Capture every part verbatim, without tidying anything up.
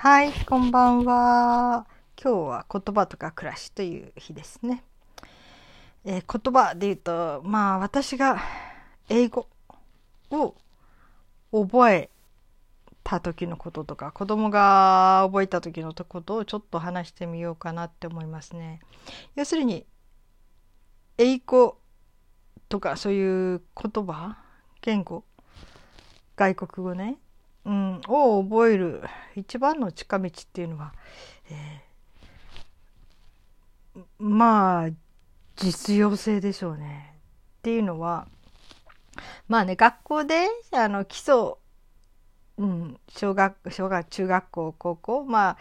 はい、こんばんは。今日は言葉とか暮らしという日ですね。えー、言葉で言うと、まあ私が英語を覚えた時のこととか、子供が覚えた時のことをちょっと話してみようかなって思いますね。要するに英語とかそういう言葉、言語、外国語ね、うん、を覚える一番の近道っていうのは、えー、まあ実用性でしょうね。っていうのは、まあね、学校であの基礎、うん、小学、小学、中学校、高校、まあ、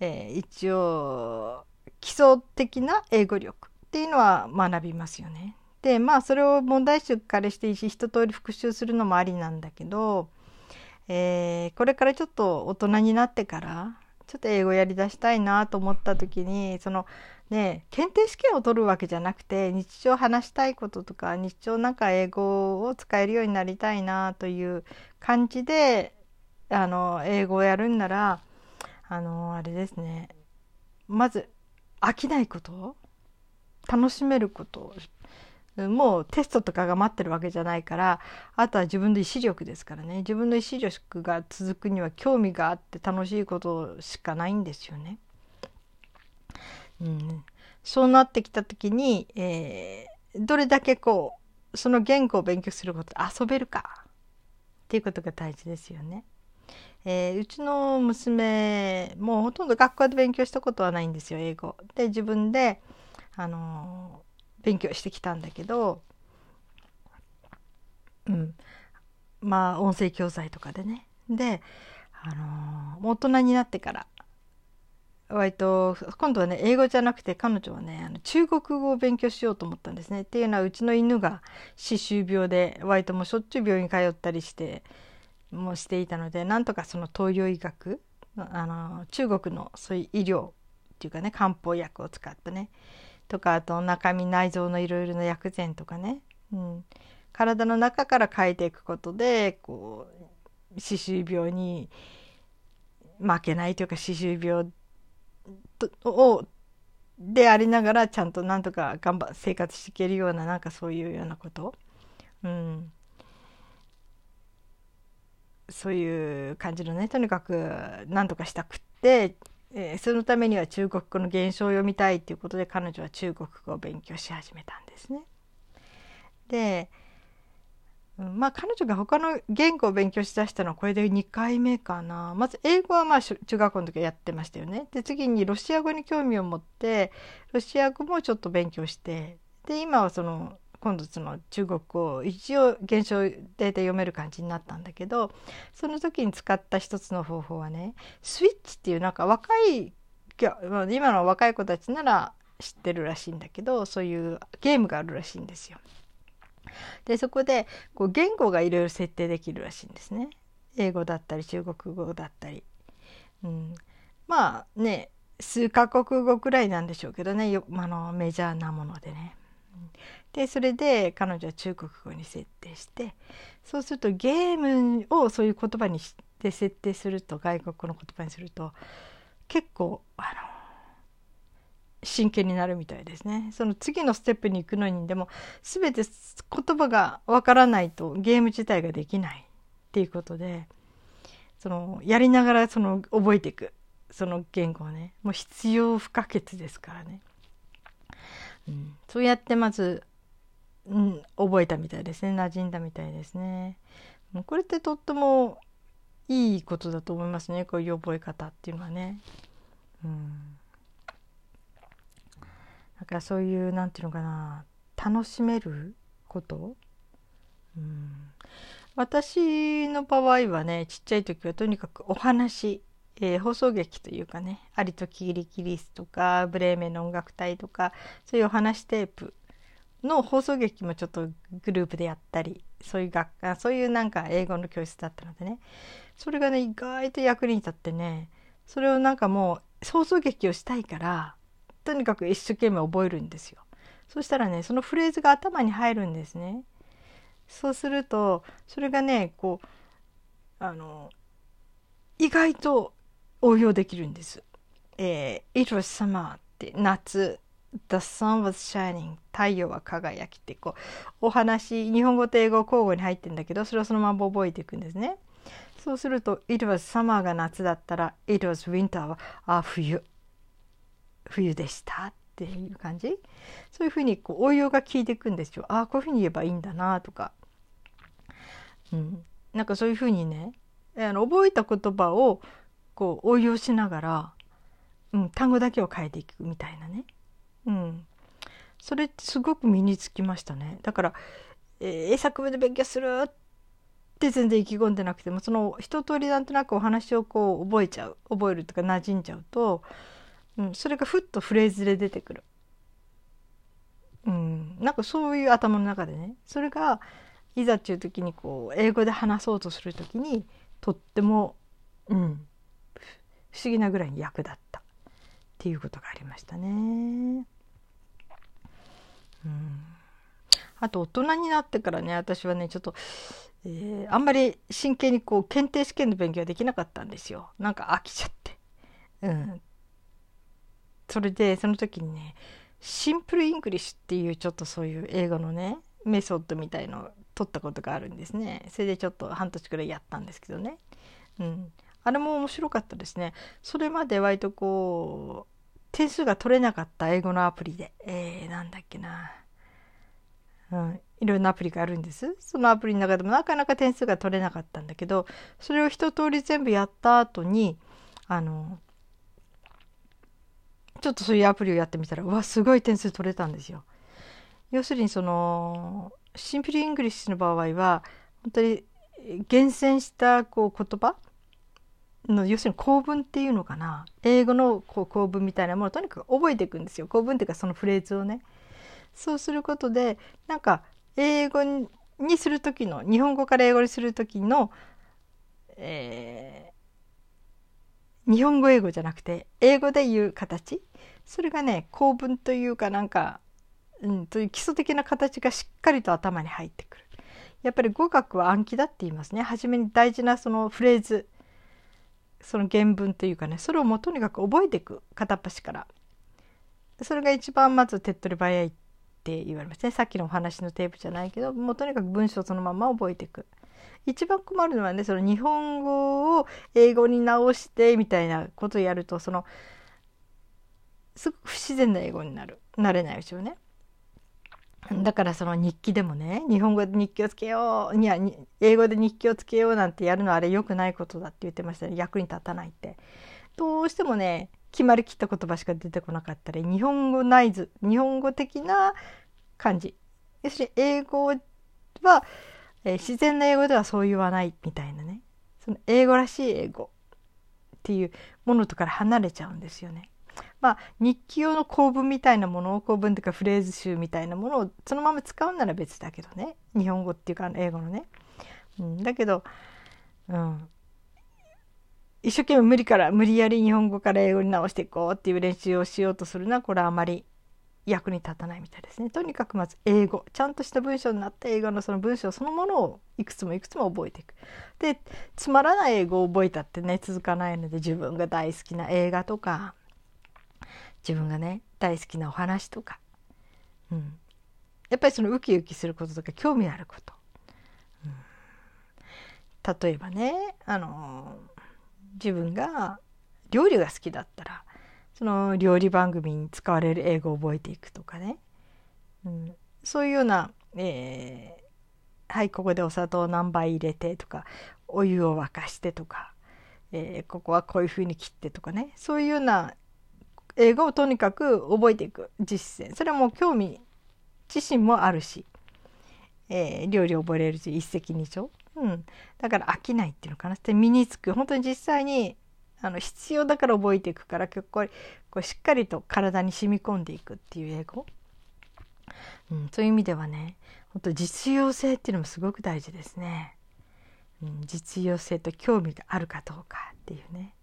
えー、一応基礎的な英語力っていうのは学びますよね。で、まあそれを問題集からして一通り復習するのもありなんだけど、えー、これからちょっと大人になってからちょっと英語やりだしたいなと思った時に、そのね、検定試験を取るわけじゃなくて、日常話したいこととか、日常なんか英語を使えるようになりたいなという感じで、あの英語をやるんなら、あのあれですね、まず飽きないこと、楽しめること、もうテストとかが待ってるわけじゃないから、あとは自分の意志力ですからね。自分の意志力が続くには興味があって楽しいことしかないんですよね。うん、そうなってきた時に、えー、どれだけこうその言語を勉強することで遊べるかっていうことが大事ですよね。えー、うちの娘もほとんど学校で勉強したことはないんですよ、英語。で、自分であのー勉強してきたんだけど、うん、まあ音声教材とかでね。で、あのー、大人になってから割と今度はね、英語じゃなくて彼女はね、あの中国語を勉強しようと思ったんですね。っていうのは、うちの犬が歯周病で割ともうしょっちゅう病院通ったりしてもしていたので、なんとかその東洋医学、あのー、中国のそういう医療っていうかね、漢方薬を使ったねとか、あと中身、内臓のいろいろな薬膳とかね、うん、体の中から変えていくことで、こう歯周病に負けないというか、歯周病をでありながらちゃんとなんとか頑張生活していけるような、なんかそういうようなこと、うん、そういう感じのね、とにかくなんとかしたくって。えー、そのためには中国語の原書を読みたいっていうことで、彼女は中国語を勉強し始めたんですね。で、まあ彼女が他の言語を勉強しだしたのはこれでにかいめかな。まず英語はまあ中学校の時はやってましたよね。で、次にロシア語に興味を持ってロシア語もちょっと勉強して、で今はその今度その中国語を一応原書で大体読める感じになったんだけど、その時に使った一つの方法はね、スイッチっていう、なんか若い今の若い子たちなら知ってるらしいんだけど、そういうゲームがあるらしいんですよ。で、そこでこう言語がいろいろ設定できるらしいんですね。英語だったり中国語だったり、うん、まあね、数カ国語くらいなんでしょうけどね、あのメジャーなものでね。で、それで彼女は中国語に設定して、そうするとゲームをそういう言葉にして設定すると、外国語の言葉にすると結構あの真剣になるみたいですね。その次のステップに行くのにでも、全て言葉がわからないとゲーム自体ができないっていうことで、そのやりながらその覚えていく、その言語をね、もう必要不可欠ですからね。うん、そうやってまず、うん、覚えたみたいですね。馴染んだみたいですね。これってとってもいいことだと思いますね、こういう覚え方っていうのはね。うん、だからそういう、なんていうのかな、楽しめること、うん、私の場合はね、ちっちゃい時はとにかくお話、えー、放送劇というかね、アリとキリギリスとかブレーメンの音楽隊とか、そういうお話テープの放送劇もちょっとグループでやったり、そういう学科、そういうなんか英語の教室だったのでね、それがね意外と役に立ってね、それをなんかもう放送劇をしたいからとにかく一生懸命覚えるんですよ。そしたらね、そのフレーズが頭に入るんですね。そうするとそれがね、こうあの意外と応用できるんです。えー、It was summer って夏、The sun was shining 太陽は輝きってこうお話、日本語と英語交互に入ってるんだけど、それをそのまま覚えていくんですね。そうすると It was summer が夏だったら It was winter はあ冬冬でしたっていう感じ。そういうふうにこう応用が効いていくんですよ。ああこういうふうに言えばいいんだなとか、うん、なんかそういうふうにね、あの覚えた言葉をこう応用しながら、うん、単語だけを変えていくみたいなね、うん、それってすごく身につきましたね。だから、えー、英作文で勉強するって全然意気込んでなくても、その一通りなんとなくお話をこう覚えちゃう、覚えるとか馴染んじゃうと、うん、それがふっとフレーズで出てくる、うん、なんかそういう頭の中でね、それがいざっていう時にこう英語で話そうとする時にとっても、うん、不思議なぐらいに役立ったっていうことがありましたね、うん、あと大人になってからね、私はねちょっと、えー、あんまり真剣にこう検定試験の勉強はできなかったんですよ。なんか飽きちゃって、うん、それでその時にねシンプルイングリッシュっていうちょっとそういう英語のねメソッドみたいのを取ったことがあるんですね。それでちょっと半年くらいやったんですけどね、うん、あれも面白かったですね。それまで割とこう点数が取れなかった英語のアプリで、えー、なんだっけな、うん、いろんなアプリがあるんです。そのアプリの中でもなかなか点数が取れなかったんだけど、それを一通り全部やった後にあのちょっとそういうアプリをやってみたら、うわすごい点数取れたんですよ。要するにそのシンプルイングリッシュの場合は本当に厳選したこう言葉の、要するに構文っていうのかな、英語のこう構文みたいなものをとにかく覚えていくんですよ。構文っていうかそのフレーズをね。そうすることでなんか英語にする時の、日本語から英語にする時の、えー、日本語英語じゃなくて英語で言う形、それがね構文というかなんか、うん、という基礎的な形がしっかりと頭に入ってくる。やっぱり語学は暗記だって言いますね。初めに大事なそのフレーズ、その原文というかね、それをもうとにかく覚えていく、片っ端から。それが一番まず手っ取り早いって言われますね。さっきのお話のテープじゃないけど、もうとにかく文章そのまま覚えていく。一番困るのはね、その日本語を英語に直してみたいなことをやると、そのすごく不自然な英語になる、慣れないでしょうね。だからその日記でもね、日本語で日記をつけよう、いや英語で日記をつけようなんてやるのはあれ良くないことだって言ってましたね。役に立たないって。どうしてもね決まりきった言葉しか出てこなかったり、日本語内図、日本語的な感じ、要するに英語は、えー、自然な英語ではそう言わないみたいなね、その英語らしい英語っていうものとから離れちゃうんですよね。まあ、日記用の構文みたいなものを、構文というかフレーズ集みたいなものをそのまま使うなら別だけどね、日本語っていうか英語のね、うん、だけど、うん、一生懸命無理から無理やり日本語から英語に直していこうっていう練習をしようとするのは、これはあまり役に立たないみたいですね。とにかくまず英語、ちゃんとした文章になった英語のその文章そのものをいくつもいくつも覚えていく。でつまらない英語を覚えたってね続かないので、自分が大好きな映画とか、自分がね大好きなお話とか、うん、やっぱりそのウキウキすることとか興味あること、うん、例えばね、あの自分が料理が好きだったらその料理番組に使われる英語を覚えていくとかね、うん、そういうような、えー、はいここでお砂糖何杯入れてとか、お湯を沸かしてとか、えー、ここはこういう風に切ってとかね、そういうような英語をとにかく覚えていく実践。それはもう興味自身もあるし、えー、料理を覚えれるし、一石二鳥、うん、だから飽きないっていうのかなって、身につく、本当に実際にあの必要だから覚えていくから、結構こうしっかりと体に染み込んでいくっていう英語、うん、そういう意味ではね本当実用性っていうのもすごく大事ですね、うん、実用性と興味があるかどうかっていうね。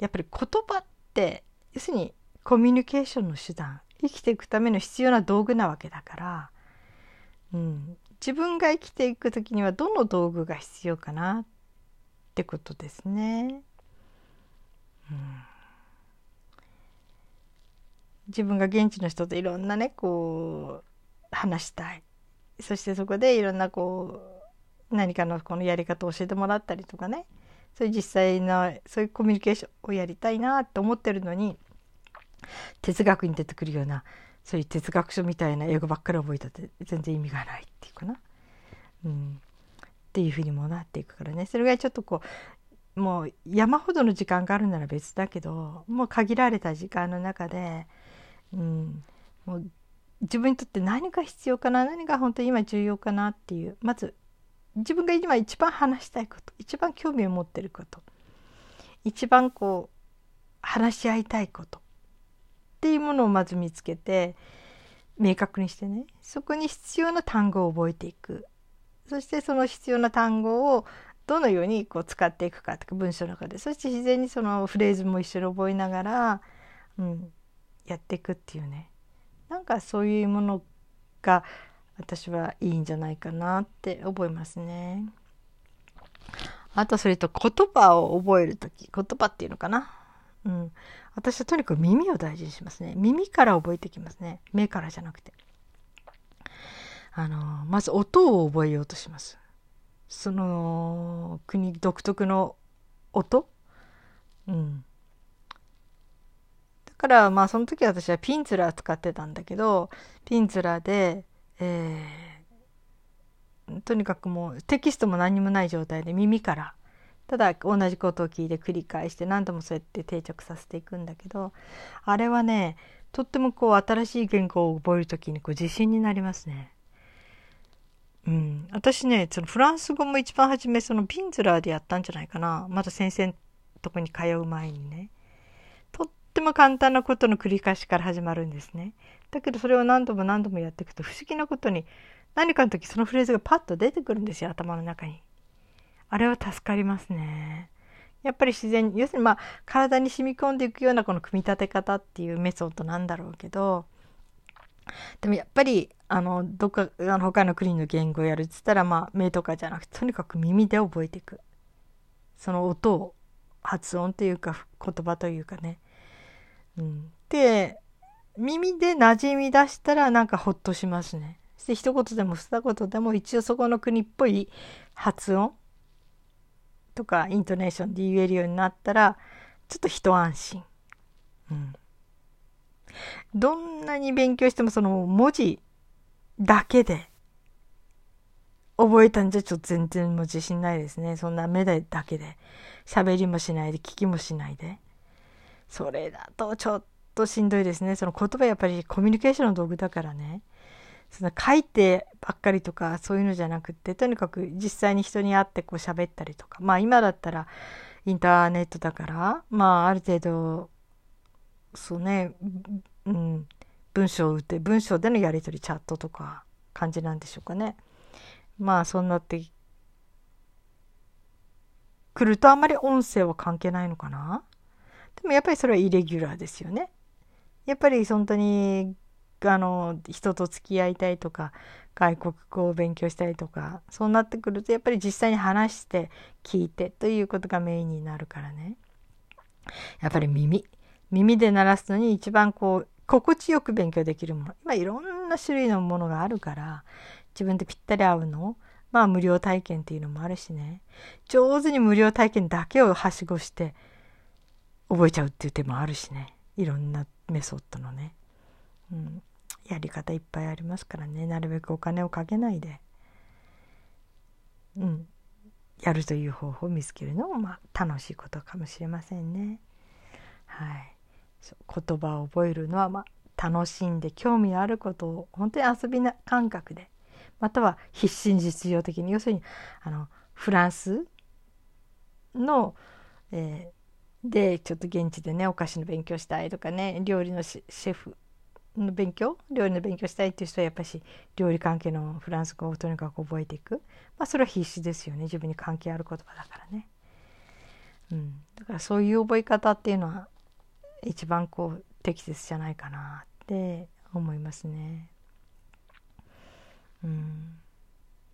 やっぱり言葉って要するにコミュニケーションの手段、生きていくための必要な道具なわけだから、うん、自分が生きていく時にはどの道具が必要かなってことですね。自分が現地の人といろんなねこう話したい、そしてそこでいろんなこう何かのこのやり方を教えてもらったりとかね、そういう実際のそういうコミュニケーションをやりたいなと思ってるのに、哲学に出てくるようなそういう哲学書みたいな英語ばっかり覚えたって全然意味がないっていうかな、うん、っていうふうにもなっていくからね、それがちょっとこうもう山ほどの時間があるなら別だけど、もう限られた時間の中で、うん、もう自分にとって何が必要かな、何が本当に今重要かなっていう、まず自分が今一番話したいこと、一番興味を持ってること、一番こう話し合いたいことっていうものをまず見つけて明確にしてね、そこに必要な単語を覚えていく、そしてその必要な単語をどのようにこう使っていくかとか文章の中で、そして自然にそのフレーズも一緒に覚えながら、うん、やっていくっていうね、なんかそういうものが私はいいんじゃないかなって思いますね。あとそれと言葉を覚えるとき、言葉っていうのかな、うん、私はとにかく耳を大事にしますね。耳から覚えてきますね。目からじゃなくて、あのまず音を覚えようとします。その国独特の音、うん、だからまあその時私はピンツラー使ってたんだけど、ピンツラーで、えー、とにかくもうテキストも何もない状態で耳からただ同じことを聞いて繰り返して何度もそうやって定着させていくんだけど、あれはねとってもこう新しい言語を覚えるときにこう自信になりますね。うん、私ねそのフランス語も一番初めそのピンツラーでやったんじゃないかな、まだ先生のとこに通う前にね、とっても簡単なことの繰り返しから始まるんですね。だけどそれを何度も何度もやっていくと不思議なことに何かの時そのフレーズがパッと出てくるんですよ、頭の中に。あれは助かりますね。やっぱり自然に、要するにまあ体に染み込んでいくようなこの組み立て方っていうメソッドなんだろうけど、でもやっぱりあのどっかあの他の国の言語をやるっつったら、まあ目とかじゃなくてとにかく耳で覚えていく、その音を、発音というか言葉というかね、うん、で耳で馴染み出したらなんかほっとしますね。そして一言でも二言でも一応そこの国っぽい発音とかイントネーションで言えるようになったらちょっと一安心、うん、どんなに勉強してもその文字だけで覚えたんじゃちょっと全然もう自信ないですね。そんな目だけで喋りもしないで聞きもしないで、それだとちょっとしんどいですね。その言葉やっぱりコミュニケーションの道具だからね、その書いてばっかりとかそういうのじゃなくて、とにかく実際に人に会ってこう喋ったりとか、まあ今だったらインターネットだからまあある程度そうね、うん、文章を打って文章でのやり取りチャットとか感じなんでしょうかね。まあそうなってくるとあんまり音声は関係ないのかな。でもやっぱりそれはイレギュラーですよね。やっぱり本当にあの人と付き合いたいとか外国語を勉強したいとかそうなってくるとやっぱり実際に話して聞いてということがメインになるからね、やっぱり耳耳で鳴らすのに一番こう心地よく勉強できるもの、今いろんな種類のものがあるから自分でぴったり合うの、まあ無料体験っていうのもあるしね、上手に無料体験だけをはしごして覚えちゃうっていう手もあるしね、いろんなメソッドのね、うんやり方いっぱいありますからね、なるべくお金をかけないで、うん、やるという方法を見つけるのもまあ楽しいことかもしれませんね。はい、そう言葉を覚えるのはまあ楽しんで興味のあることを本当に遊びな感覚で、または必死に実用的に、要するにあのフランスの、えー、でちょっと現地でねお菓子の勉強したいとかね、料理のシェフの勉強料理の勉強したいっていう人はやっぱり料理関係のフランス語をとにかく覚えていく、まあ、それは必須ですよね、自分に関係ある言葉だからね、うん、だからそういう覚え方っていうのは一番こう適切じゃないかなって思いますね、うん、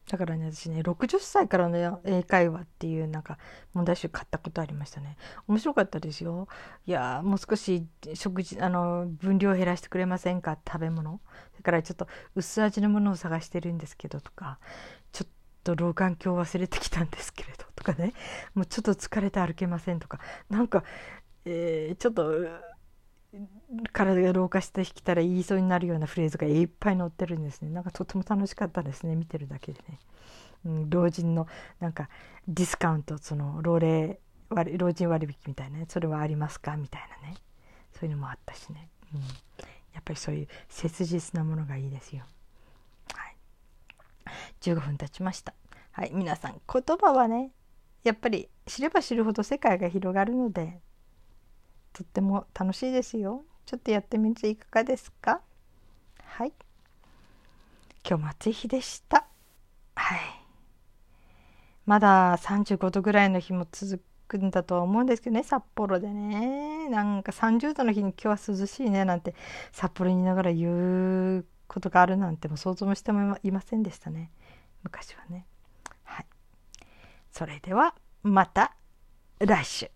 だからね、私ねろくじゅっさいからの英会話っていうなんか問題集買ったことありましたね。面白かったですよ。いやもう少し食事あの分量減らしてくれませんか、食べ物だからちょっと薄味のものを探してるんですけどとか、ちょっと老眼鏡忘れてきたんですけれどとかね、もうちょっと疲れて歩けませんとか、なんか、えー、ちょっと体が老化してきたら言いそうになるようなフレーズがいっぱい載ってるんですね。なんかとても楽しかったですね、見てるだけでね、うん、老人のなんかディスカウント、その老齢割老人割引みたいな、ね、それはありますかみたいなね、そういうのもあったしね、うん、やっぱりそういう切実なものがいいですよ。はい、じゅうごふん経ちました。はい、皆さん言葉はねやっぱり知れば知るほど世界が広がるのでとっても楽しいですよ。ちょっとやってみていかがですか。はい。今日も暑い日でした。はい。まださんじゅうごどぐらいの日も続くんだとは思うんですけどね、札幌でね。なんかさんじゅうどの日に今日は涼しいねなんて札幌にいながら言うことがあるなんても想像もしてもいませんでしたね。昔はね。はい。それではまた来週。